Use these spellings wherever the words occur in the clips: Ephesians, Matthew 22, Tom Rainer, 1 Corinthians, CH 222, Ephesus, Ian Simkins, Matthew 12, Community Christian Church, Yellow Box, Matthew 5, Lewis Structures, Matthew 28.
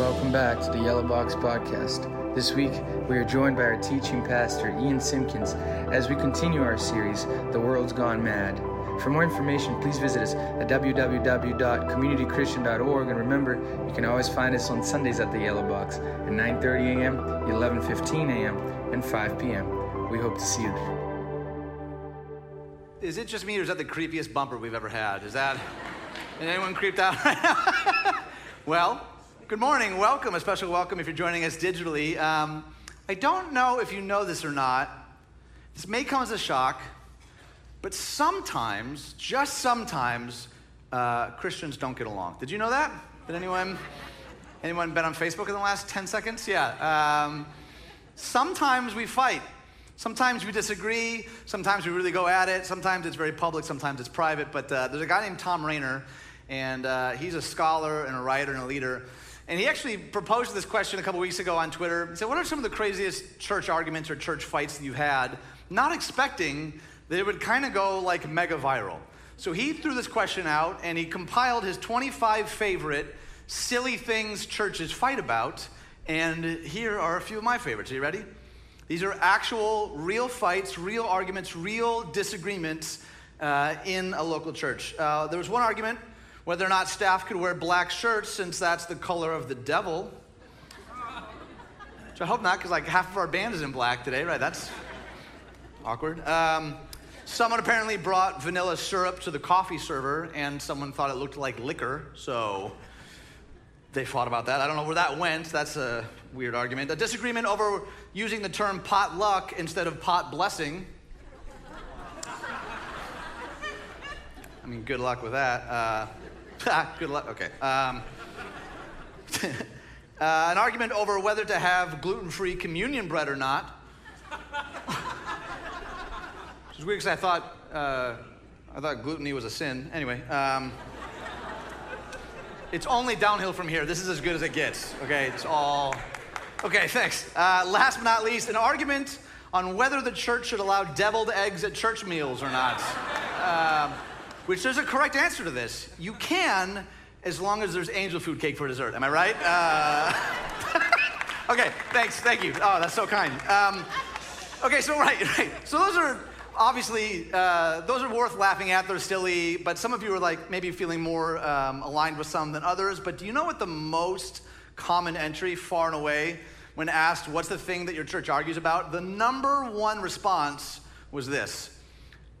Welcome back to the Yellow Box Podcast. This week, we are joined by our teaching pastor, Ian Simkins, as we continue our series, The World's Gone Mad. For more information, please visit us at www.communitychristian.org. And remember, you can always find us on Sundays at the Yellow Box at 9:30 a.m., 11:15 a.m., and 5 p.m. We hope to see you there. Is it just me, or is that the creepiest bumper we've ever had? Is that... Is anyone creeped out right now? Well... Good morning, welcome, a special welcome if you're joining us digitally. I don't know if you know this or not. This may come as a shock, but sometimes, just sometimes, Christians don't get along. Did you know that? Did anyone been on Facebook in the last 10 seconds? Yeah. Sometimes we fight. Sometimes we disagree. Sometimes we really go at it. Sometimes it's very public, sometimes it's private. But there's a guy named Tom Rainer, and he's a scholar and a writer and a leader. And he actually proposed this question a couple weeks ago on Twitter. He said, what are some of the craziest church arguments or church fights that you've had? Not expecting that it would kind of go like mega viral. So he threw this question out and he compiled his 25 favorite silly things churches fight about. And here are a few of my favorites. Are you ready? These are actual real fights, real arguments, real disagreements in a local church. There was one argument whether or not staff could wear black shirts since that's the color of the devil. Which I hope not, because like half of our band is in black today, right? That's awkward. Someone apparently brought vanilla syrup to the coffee server and someone thought it looked like liquor, so they fought about that. I don't know where that went. That's a weird argument. A disagreement over using the term potluck instead of pot blessing. I mean, good luck with that. Good luck, okay. An argument over whether to have gluten-free communion bread or not. Which is weird because I thought gluttony was a sin. Anyway, it's only downhill from here. This is as good as it gets, okay? It's all, okay, thanks. Last but not least, an argument on whether the church should allow deviled eggs at church meals or not. Which there's a correct answer to this. You can, as long as there's angel food cake for dessert. Am I right? Okay, thanks, thank you. Oh, that's so kind. Okay, so right. So those are obviously, those are worth laughing at. They're silly, but some of you are like maybe feeling more aligned with some than others. But do you know what the most common entry, far and away, when asked what's the thing that your church argues about? The number one response was this.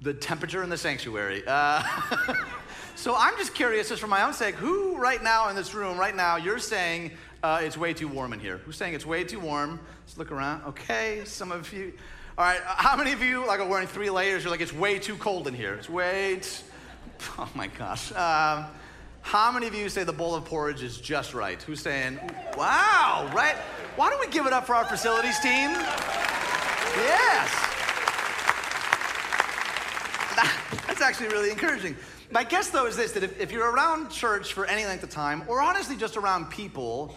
The temperature in the sanctuary. So I'm just curious, just for my own sake, who right now in this room, right now, you're saying it's way too warm in here? Who's saying it's way too warm? Let's look around. Okay, some of you. All right, how many of you like are wearing three layers? You're like, it's way too cold in here. It's way too... Oh my gosh. How many of you say the bowl of porridge is just right? Who's saying, wow, right? Why don't we give it up for our facilities team? Yes. That's actually really encouraging. My guess, though, is this, that if you're around church for any length of time, or honestly just around people,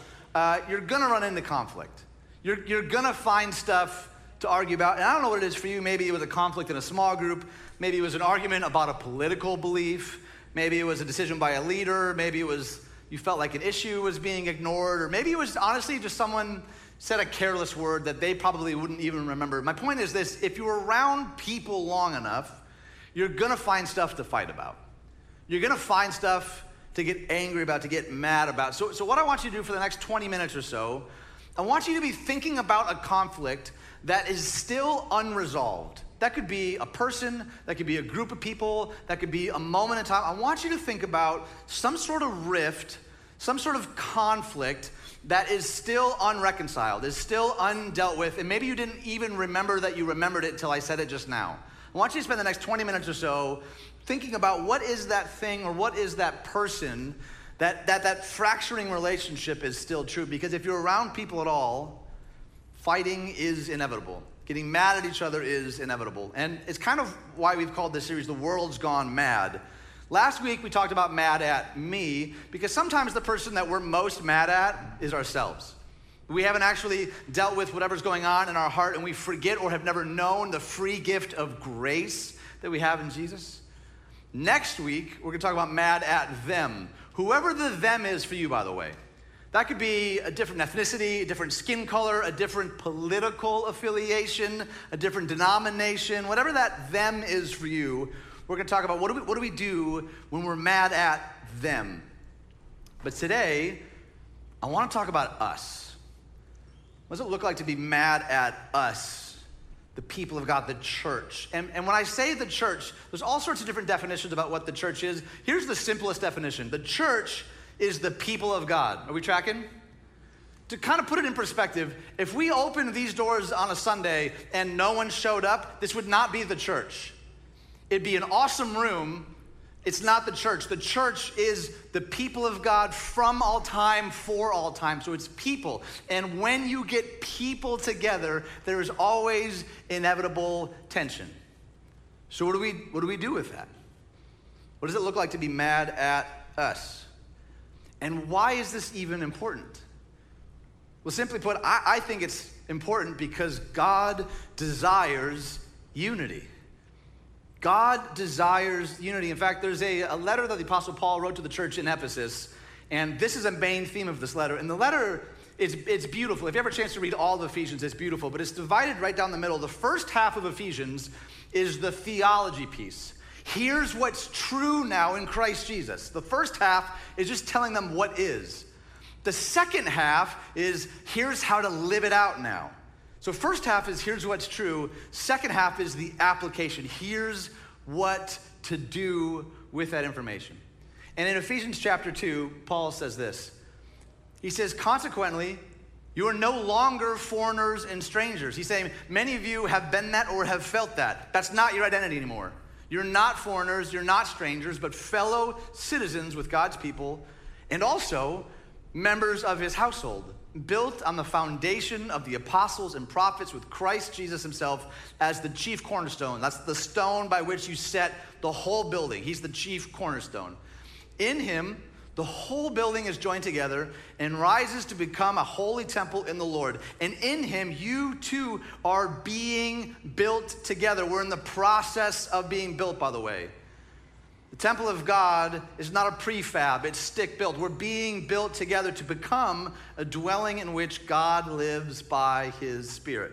you're going to run into conflict. You're going to find stuff to argue about. And I don't know what it is for you. Maybe it was a conflict in a small group. Maybe it was an argument about a political belief. Maybe it was a decision by a leader. Maybe it was you felt like an issue was being ignored. Or maybe it was, honestly, just someone said a careless word that they probably wouldn't even remember. My point is this. If you're around people long enough, you're gonna find stuff to fight about. You're gonna find stuff to get angry about, to get mad about. So what I want you to do for the next 20 minutes or so, I want you to be thinking about a conflict that is still unresolved. That could be a person, that could be a group of people, that could be a moment in time. I want you to think about some sort of rift, some sort of conflict that is still unreconciled, is still undealt with, and maybe you didn't even remember that you remembered it until I said it just now. I want you to spend the next 20 minutes or so thinking about what is that thing or what is that person that fracturing relationship is still true. Because if you're around people at all, fighting is inevitable. Getting mad at each other is inevitable. And it's kind of why we've called this series, The World's Gone Mad. Last week, we talked about mad at me because sometimes the person that we're most mad at is ourselves. We haven't actually dealt with whatever's going on in our heart, and we forget or have never known the free gift of grace that we have in Jesus. Next week, we're going to talk about mad at them. Whoever the them is for you, by the way. That could be a different ethnicity, a different skin color, a different political affiliation, a different denomination, whatever that them is for you. We're going to talk about what do we do when we're mad at them. But today, I want to talk about us. What does it look like to be mad at us, the people of God, the church? And when I say the church, there's all sorts of different definitions about what the church is. Here's the simplest definition. The church is the people of God. Are we tracking? To kind of put it in perspective, if we opened these doors on a Sunday and no one showed up, this would not be the church. It'd be an awesome room. It's not the church. The church is the people of God from all time, for all time. So it's people. And when you get people together, there is always inevitable tension. So what do we do with that? What does it look like to be mad at us? And why is this even important? Well, simply put, I think it's important because God desires unity. God desires unity. In fact, there's a letter that the Apostle Paul wrote to the church in Ephesus, and this is a main theme of this letter. And the letter, it's beautiful. If you ever have a chance to read all of Ephesians, it's beautiful, but it's divided right down the middle. The first half of Ephesians is the theology piece. Here's what's true now in Christ Jesus. The first half is just telling them what is. The second half is here's how to live it out now. So first half is here's what's true. Second half is the application. Here's what to do with that information. And in Ephesians chapter 2, Paul says this. He says, consequently, you are no longer foreigners and strangers. He's saying many of you have been that or have felt that. That's not your identity anymore. You're not foreigners, you're not strangers, but fellow citizens with God's people and also members of his household, built on the foundation of the apostles and prophets with Christ Jesus himself as the chief cornerstone. That's the stone by which you set the whole building. He's the chief cornerstone. In him, the whole building is joined together and rises to become a holy temple in the Lord. And in him, you too are being built together. We're in the process of being built, by the way. The temple of God is not a prefab, it's stick-built. We're being built together to become a dwelling in which God lives by his Spirit.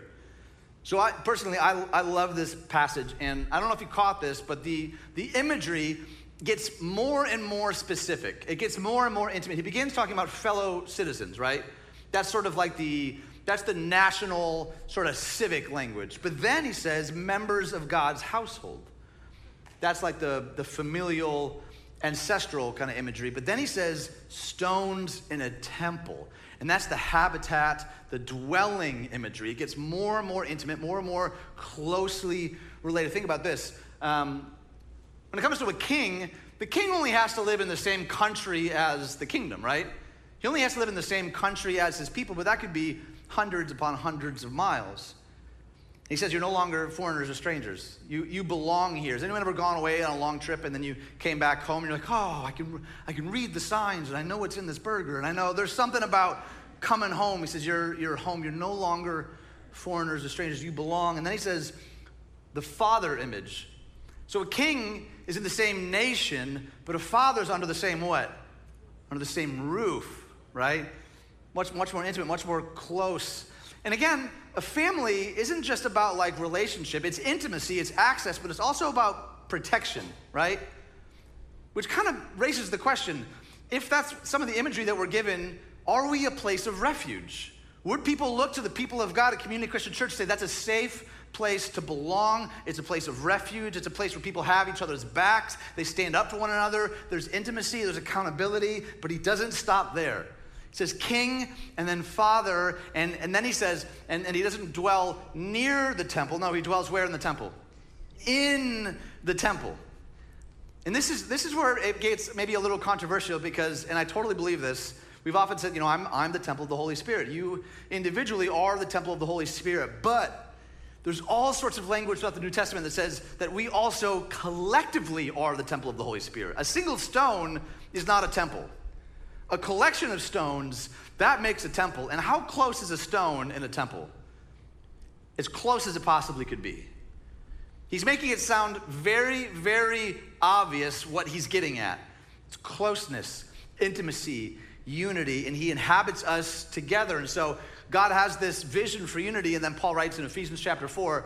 So I personally love this passage, and I don't know if you caught this, but the imagery gets more and more specific. It gets more and more intimate. He begins talking about fellow citizens, right? That's sort of like that's the national sort of civic language. But then he says members of God's household. That's like the familial, ancestral kind of imagery. But then he says stones in a temple. And that's the habitat, the dwelling imagery. It gets more and more intimate, more and more closely related. Think about this. When it comes to a king, the king only has to live in the same country as the kingdom, right? He only has to live in the same country as his people, but that could be hundreds upon hundreds of miles. He says, you're no longer foreigners or strangers. You belong here. Has anyone ever gone away on a long trip and then you came back home and you're like, oh, I can read the signs and I know what's in this burger and I know there's something about coming home. He says, you're home. You're no longer foreigners or strangers. You belong. And then he says, the father image. So a king is in the same nation, but a father's under the same what? Under the same roof, right? Much more intimate, much more close. And again, a family isn't just about like relationship, it's intimacy, it's access, but it's also about protection, right? Which kind of raises the question, if that's some of the imagery that we're given, are we a place of refuge? Would people look to the people of God at Community Christian Church and say that's a safe place to belong, it's a place of refuge, it's a place where people have each other's backs, they stand up for one another, there's intimacy, there's accountability, but he doesn't stop there. He says king and then father, and then he says, and he doesn't dwell near the temple. No, he dwells where in the temple? In the temple. And this is where it gets maybe a little controversial because, and I totally believe this, we've often said, you know, I'm the temple of the Holy Spirit. You individually are the temple of the Holy Spirit, but there's all sorts of language throughout the New Testament that says that we also collectively are the temple of the Holy Spirit. A single stone is not a temple. A collection of stones, that makes a temple. And how close is a stone in a temple? As close as it possibly could be. He's making it sound very, very obvious what he's getting at. It's closeness, intimacy, unity, and he inhabits us together. And so God has this vision for unity, and then Paul writes in Ephesians chapter 4,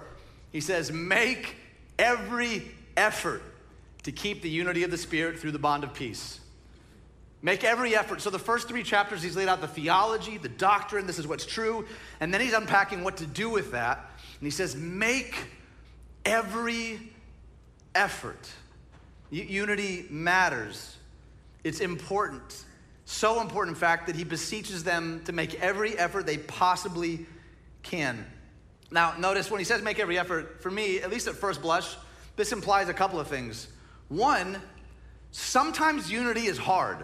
he says, make every effort to keep the unity of the Spirit through the bond of peace. Make every effort. So the first three chapters, he's laid out the theology, the doctrine, this is what's true, and then he's unpacking what to do with that. And he says, make every effort. Unity matters. It's important. So important, in fact, that he beseeches them to make every effort they possibly can. Now, notice when he says make every effort, for me, at least at first blush, this implies a couple of things. One, sometimes unity is hard.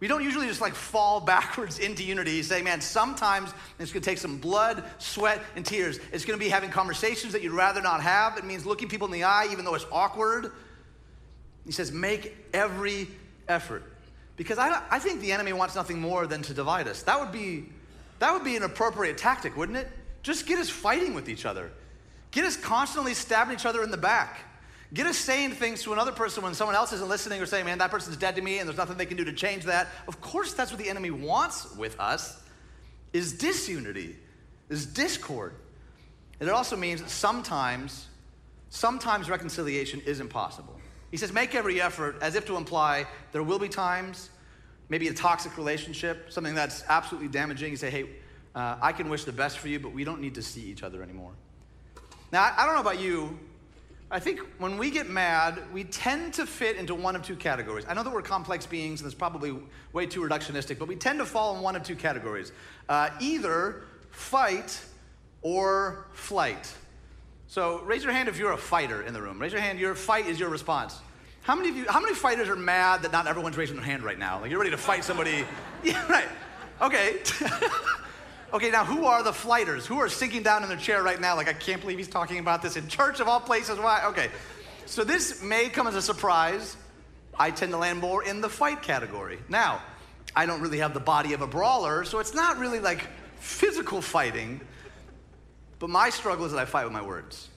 We don't usually just like fall backwards into unity, saying, man, sometimes it's gonna take some blood, sweat, and tears. It's gonna be having conversations that you'd rather not have. It means looking people in the eye, even though it's awkward. He says, make every effort. Because I think the enemy wants nothing more than to divide us. That would be an appropriate tactic, wouldn't it? Just get us fighting with each other. Get us constantly stabbing each other in the back. Get us saying things to another person when someone else isn't listening, or saying, man, that person's dead to me and there's nothing they can do to change that. Of course, that's what the enemy wants with us, is disunity, is discord. And it also means that sometimes reconciliation is impossible. He says, make every effort, as if to imply there will be times, maybe a toxic relationship, something that's absolutely damaging. You say, hey, I can wish the best for you, but we don't need to see each other anymore. Now, I don't know about you, I think when we get mad, we tend to fit into one of two categories. I know that we're complex beings, and that's probably way too reductionistic, but we tend to fall in one of two categories. Either fight or flight. So raise your hand if you're a fighter in the room. Raise your hand, your fight is your response. How many fighters are mad that not everyone's raising their hand right now? Like, you're ready to fight somebody. Yeah, right. Okay. Okay, now who are the flighters? Who are sinking down in their chair right now? Like, I can't believe he's talking about this in church of all places. Why? Okay. So this may come as a surprise. I tend to land more in the fight category. Now, I don't really have the body of a brawler, so it's not really like physical fighting. But my struggle is that I fight with my words.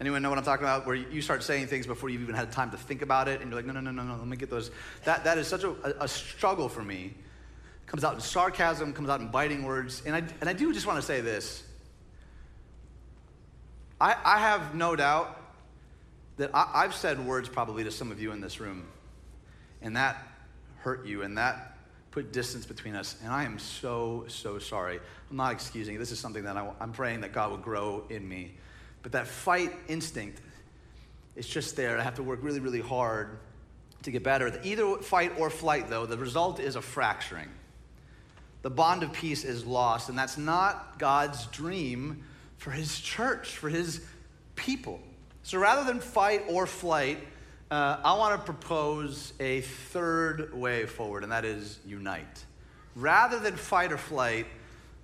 Anyone know what I'm talking about? Where you start saying things before you've even had time to think about it, and you're like, no, let me get those. That is such a struggle for me. Comes out in sarcasm, comes out in biting words. And I do just want to say this. I have no doubt that I've said words probably to some of you in this room, and that hurt you, and that put distance between us. And I am so sorry. I'm not excusing it. This is something that I'm praying that God will grow in me. But that fight instinct, it's just there. I have to work really, really hard to get better. Either fight or flight, though, the result is a fracturing. The bond of peace is lost, and that's not God's dream for his church, for his people. So rather than fight or flight, I want to propose a third way forward, and that is unite. Rather than fight or flight,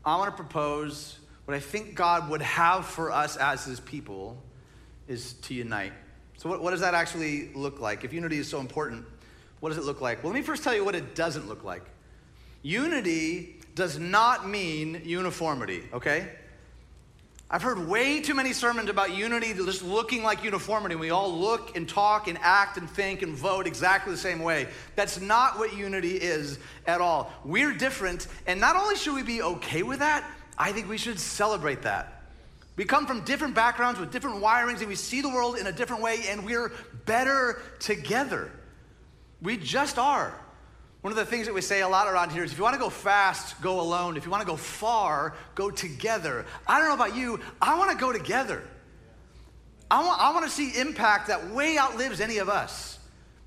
I want to propose what I think God would have for us as his people is to unite. So what does that actually look like? If unity is so important, what does it look like? Well, let me first tell you what it doesn't look like. Unity does not mean uniformity, okay? I've heard way too many sermons about unity just looking like uniformity. We all look and talk and act and think and vote exactly the same way. That's not what unity is at all. We're different, and not only should we be okay with that, I think we should celebrate that. We come from different backgrounds with different wirings, and we see the world in a different way, and we're better together. We just are. One of the things that we say a lot around here is if you want to go fast, go alone. If you want to go far, go together. I don't know about you, I want to go together. I want to see impact that way outlives any of us.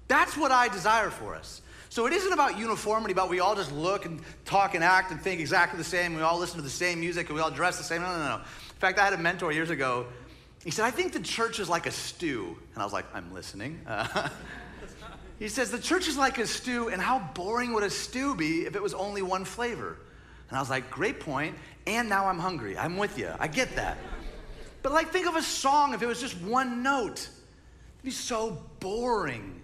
That's what I desire for us. So it isn't about uniformity, about we all just look and talk and act and think exactly the same. We all listen to the same music and we all dress the same. No. In fact, I had a mentor years ago. He said, I think the church is like a stew. And I was like, I'm listening. He says, the church is like a stew, and how boring would a stew be if it was only one flavor? And I was like, great point, and now I'm hungry. I'm with you. I get that. But like, think of a song if it was just one note. It'd be so boring.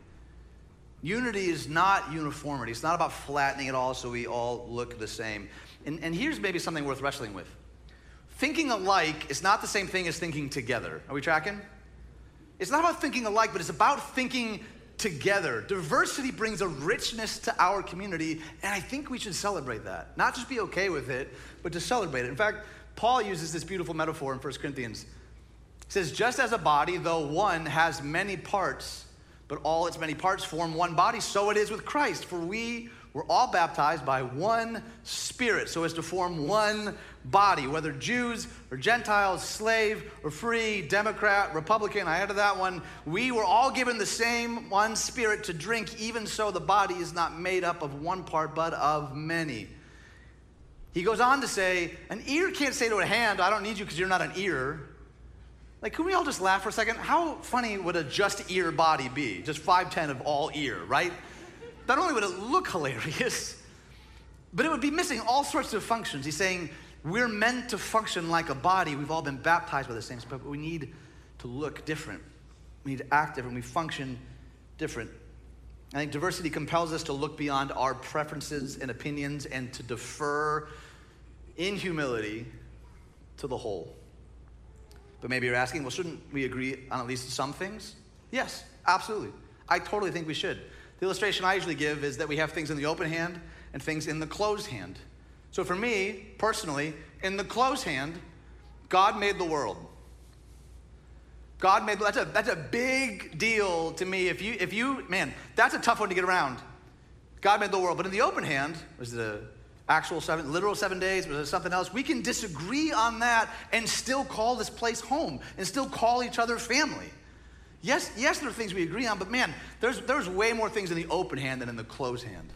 Unity is not uniformity. It's not about flattening it all so we all look the same. And here's maybe something worth wrestling with. Thinking alike is not the same thing as thinking together. Are we tracking? It's not about thinking alike, but it's about thinking together. Diversity brings a richness to our community, and I think we should celebrate that. Not just be okay with it, but to celebrate it. In fact, Paul uses this beautiful metaphor in 1 Corinthians. He says, just as a body, though one has many parts, but all its many parts form one body, so it is with Christ. For we were all baptized by one Spirit, so as to form one body, whether Jews or Gentiles, slave or free, Democrat, Republican, I added that one. We were all given the same one Spirit to drink, even so the body is not made up of one part, but of many. He goes on to say, an ear can't say to a hand, I don't need you because you're not an ear. Like, can we all just laugh for a second? How funny would a just ear body be? Just 5'10" of all ear, right? Not only would it look hilarious, but it would be missing all sorts of functions. He's saying we're meant to function like a body. We've all been baptized by the same Spirit, but we need to look different. We need to act different. We function different. I think diversity compels us to look beyond our preferences and opinions and to defer in humility to the whole. But maybe you're asking, well, shouldn't we agree on at least some things? Yes, absolutely. I totally think we should. The illustration I usually give is that we have things in the open hand and things in the closed hand. So for me, personally, in the closed hand, God made the world. God made, that's a big deal to me. If you, man, that's a tough one to get around. God made the world. But in the open hand, was the actual literal 7 days, was it something else? We can disagree on that and still call this place home and still call each other family. Yes, there are things we agree on, but man, there's way more things in the open hand than in the closed hand.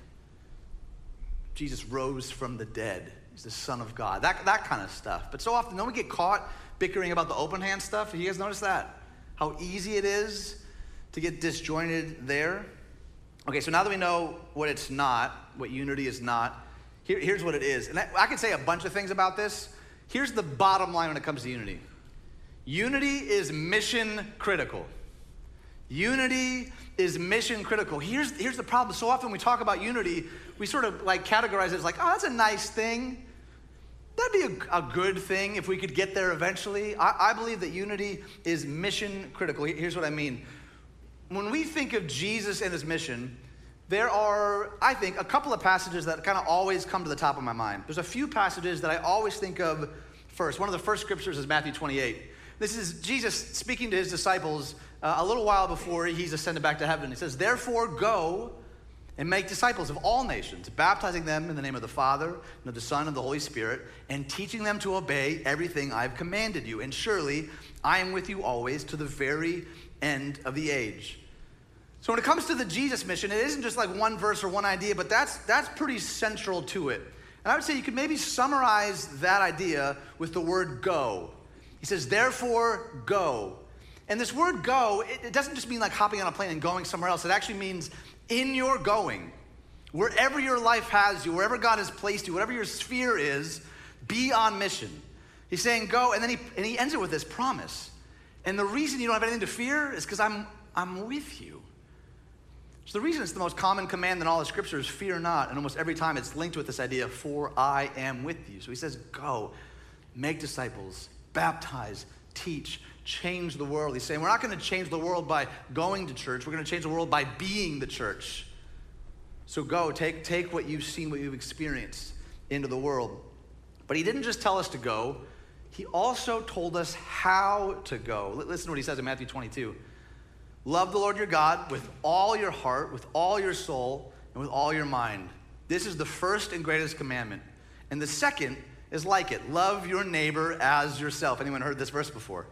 Jesus rose from the dead. He's the Son of God. That kind of stuff. But so often, don't we get caught bickering about the open hand stuff? You guys notice that? How easy it is to get disjointed there? Okay, so now that we know what it's not, what unity is not, here's what it is. And I can say a bunch of things about this. Here's the bottom line when it comes to unity. Unity is mission critical. Unity is mission critical. Here's the problem. So often we talk about unity, we sort of like categorize it as like, oh, that's a nice thing. That'd be a good thing if we could get there eventually. I believe that unity is mission critical. Here's what I mean. When we think of Jesus and his mission, there are, I think, a couple of passages that kind of always come to the top of my mind. There's a few passages that I always think of first. One of the first scriptures is Matthew 28. This is Jesus speaking to his disciples a little while before he's ascended back to heaven. He says, therefore go and make disciples of all nations, baptizing them in the name of the Father, and of the Son, and of the Holy Spirit, and teaching them to obey everything I've commanded you. And surely I am with you always to the very end of the age. So when it comes to the Jesus mission, it isn't just like one verse or one idea, but that's pretty central to it. And I would say you could maybe summarize that idea with the word go. He says, therefore, go. And this word go, it doesn't just mean like hopping on a plane and going somewhere else. It actually means in your going, wherever your life has you, wherever God has placed you, whatever your sphere is, be on mission. He's saying go, and then he ends it with this promise. And the reason you don't have anything to fear is because I'm with you. So the reason it's the most common command in all the scripture is fear not. And almost every time it's linked with this idea, for I am with you. So he says, go, make disciples, baptize, teach, change the world. He's saying we're not going to change the world by going to church. We're going to change the world by being the church. So go, take what you've seen, what you've experienced into the world. But he didn't just tell us to go. He also told us how to go. Listen to what he says in Matthew 22. Love the Lord your God with all your heart, with all your soul, and with all your mind. This is the first and greatest commandment. And the second is like it. Love your neighbor as yourself. Anyone heard this verse before?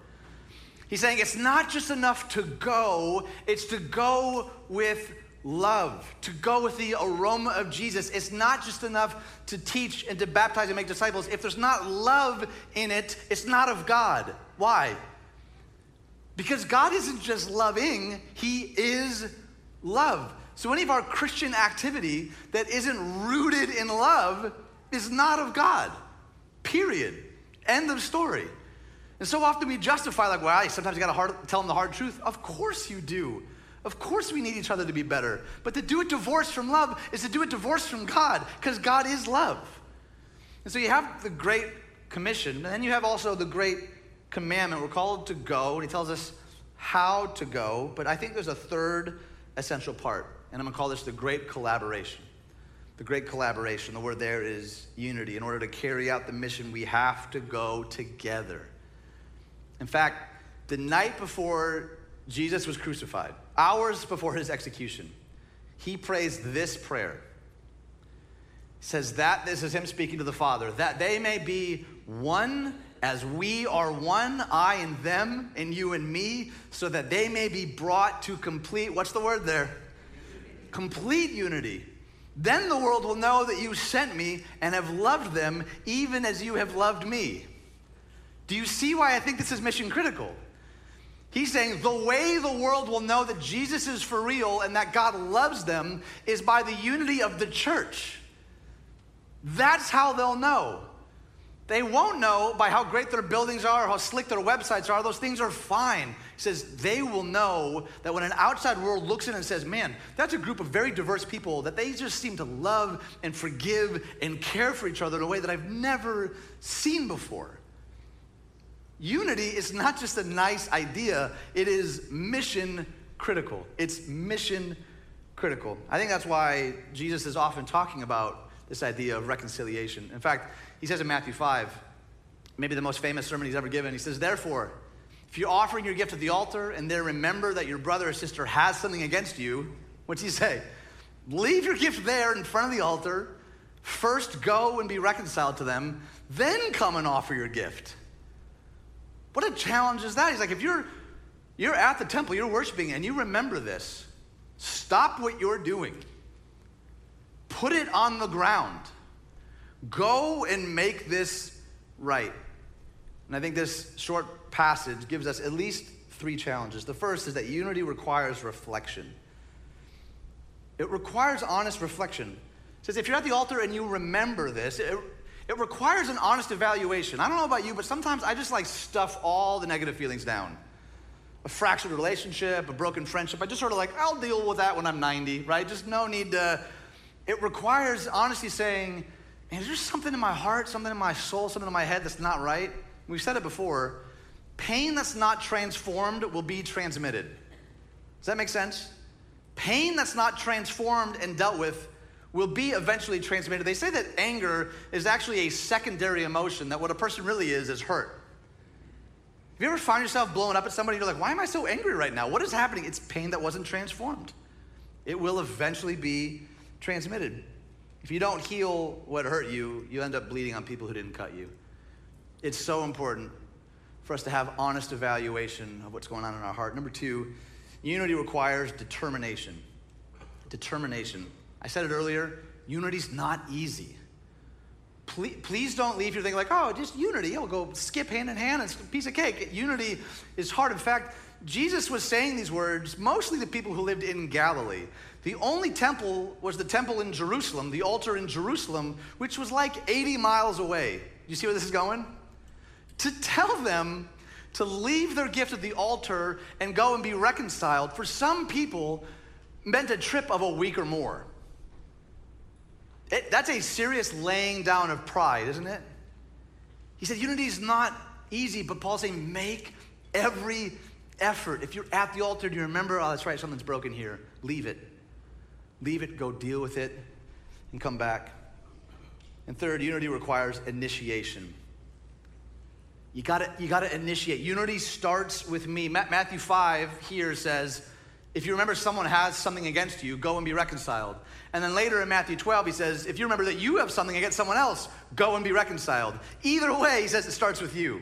He's saying it's not just enough to go, it's to go with love, to go with the aroma of Jesus. It's not just enough to teach and to baptize and make disciples. If there's not love in it, it's not of God. Why? Because God isn't just loving, he is love. So any of our Christian activity that isn't rooted in love is not of God. Period. End of story. And so often we justify, like, well, sometimes you gotta tell them the hard truth. Of course you do. Of course we need each other to be better. But to do it divorced from love is to do it divorced from God, because God is love. And so you have the Great Commission, and then you have also the Great Commandment. We're called to go, and he tells us how to go. But I think there's a third essential part, and I'm gonna call this the Great Collaboration. The Great Collaboration, the word there is unity. In order to carry out the mission, we have to go together. In fact, the night before Jesus was crucified, hours before his execution, he prays this prayer. He says that, this is him speaking to the Father, that they may be one as we are one, I and them, and you and me, so that they may be brought to complete, what's the word there? Unity. Complete unity. Then the world will know that you sent me and have loved them even as you have loved me. Do you see why I think this is mission critical? He's saying the way the world will know that Jesus is for real and that God loves them is by the unity of the church. That's how they'll know. They won't know by how great their buildings are, how slick their websites are. Those things are fine. He says they will know that when an outside world looks in and says, man, that's a group of very diverse people that they just seem to love and forgive and care for each other in a way that I've never seen before. Unity is not just a nice idea. It is mission critical. It's mission critical. I think that's why Jesus is often talking about this idea of reconciliation. In fact, he says in Matthew 5, maybe the most famous sermon he's ever given, he says, therefore, if you're offering your gift at the altar and there remember that your brother or sister has something against you, what's he say? Leave your gift there in front of the altar. First go and be reconciled to them. Then come and offer your gift. What a challenge is that? He's like, if you're at the temple, you're worshiping, and you remember this, stop what you're doing. Put it on the ground. Go and make this right. And I think this short passage gives us at least three challenges. The first is that unity requires reflection. It requires honest reflection. It says if you're at the altar and you remember this, it requires an honest evaluation. I don't know about you, but sometimes I just like stuff all the negative feelings down. A fractured relationship, a broken friendship. I just sort of like, I'll deal with that when I'm 90, right? Just no need to. It requires honestly saying, man, is there something in my heart, something in my soul, something in my head that's not right? We've said it before. Pain that's not transformed will be transmitted. Does that make sense? Pain that's not transformed and dealt with will be eventually transmitted. They say that anger is actually a secondary emotion, that what a person really is hurt. Have you ever found yourself blowing up at somebody and you're like, why am I so angry right now? What is happening? It's pain that wasn't transformed. It will eventually be transmitted. If you don't heal what hurt you, you end up bleeding on people who didn't cut you. It's so important for us to have honest evaluation of what's going on in our heart. Number two, unity requires determination. Determination. I said it earlier, unity's not easy. Please don't leave here thinking like, oh, just unity, I'll go skip hand in hand, it's a piece of cake. Unity is hard. In fact, Jesus was saying these words mostly to people who lived in Galilee. The only temple was the temple in Jerusalem, the altar in Jerusalem, which was like 80 miles away. You see where this is going? To tell them to leave their gift at the altar and go and be reconciled, for some people, meant a trip of a week or more. That's a serious laying down of pride, isn't it? He said, unity is not easy, but Paul's saying, make every effort. If you're at the altar, do you remember, oh, that's right, something's broken here. Leave it. Leave it, go deal with it, and come back. And third, unity requires initiation. You gotta initiate. Unity starts with me. Matthew 5 here says, if you remember someone has something against you, go and be reconciled. And then later in Matthew 12, he says, if you remember that you have something against someone else, go and be reconciled. Either way, he says it starts with you.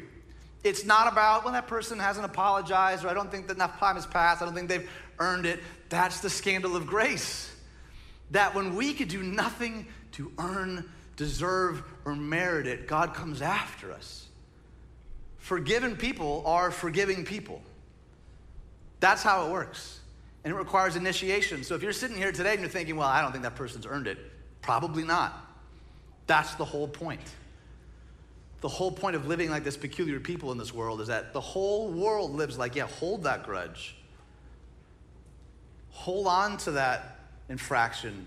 It's not about, well, that person hasn't apologized, or I don't think that enough time has passed, I don't think they've earned it. That's the scandal of grace. That when we could do nothing to earn, deserve, or merit it, God comes after us. Forgiven people are forgiving people. That's how it works. And it requires initiation. So if you're sitting here today and you're thinking, well, I don't think that person's earned it, probably not. That's the whole point. The whole point of living like this peculiar people in this world is that the whole world lives like, yeah, hold that grudge. Hold on to that infraction.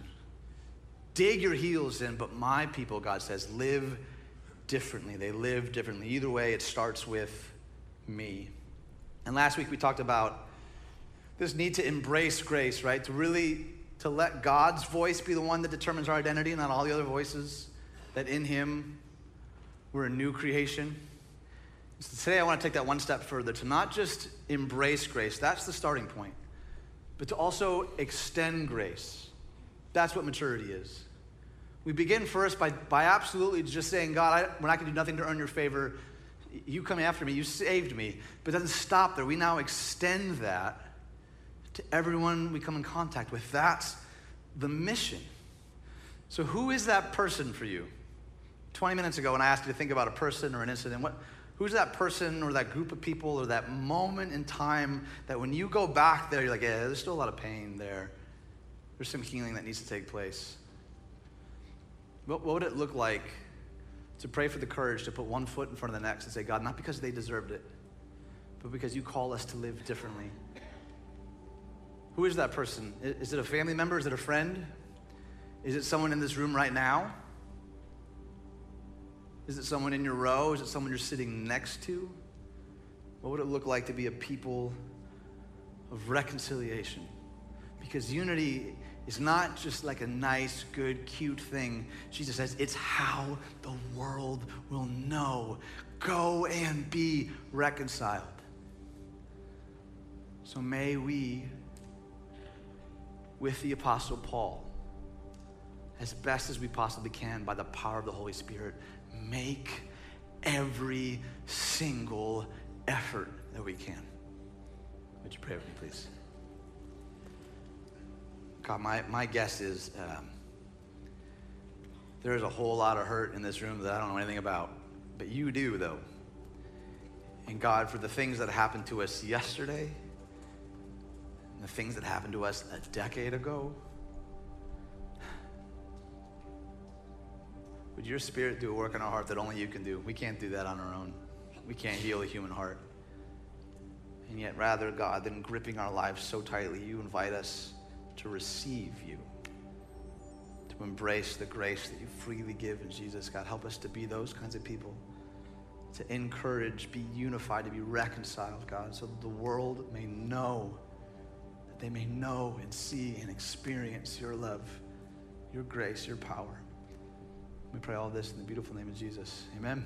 Dig your heels in, but my people, God says, live differently. They live differently. Either way, it starts with me. And last week we talked about this need to embrace grace, right? To let God's voice be the one that determines our identity, not all the other voices, that in him we're a new creation. So today I want to take that one step further, to not just embrace grace, that's the starting point, but to also extend grace. That's what maturity is. We begin first by absolutely just saying, God, when I can do nothing to earn your favor, you come after me, you saved me. But it doesn't stop there. We now extend that to everyone we come in contact with. That's the mission. So who is that person for you? 20 minutes ago when I asked you to think about a person or an incident, who's that person or that group of people or that moment in time that when you go back there, you're like, yeah, there's still a lot of pain there. There's some healing that needs to take place. What would it look like to pray for the courage to put one foot in front of the next and say, God, not because they deserved it, but because you call us to live differently. Who is that person? Is it a family member? Is it a friend? Is it someone in this room right now? Is it someone in your row? Is it someone you're sitting next to? What would it look like to be a people of reconciliation? Because unity is not just like a nice, good, cute thing. Jesus says, it's how the world will know. Go and be reconciled. So may we, with the Apostle Paul, as best as we possibly can by the power of the Holy Spirit, make every single effort that we can. Would you pray with me, please? God, my guess is there is a whole lot of hurt in this room that I don't know anything about, but you do, though. And God, for the things that happened to us yesterday, and the things that happened to us a decade ago, would your Spirit do a work in our heart that only you can do? We can't do that on our own. We can't heal a human heart. And yet, rather, God, than gripping our lives so tightly, you invite us to receive you, to embrace the grace that you freely give in Jesus. God, help us to be those kinds of people, to encourage, be unified, to be reconciled, God, so that the world may know, that they may know and see and experience your love, your grace, your power. We pray all this in the beautiful name of Jesus. Amen.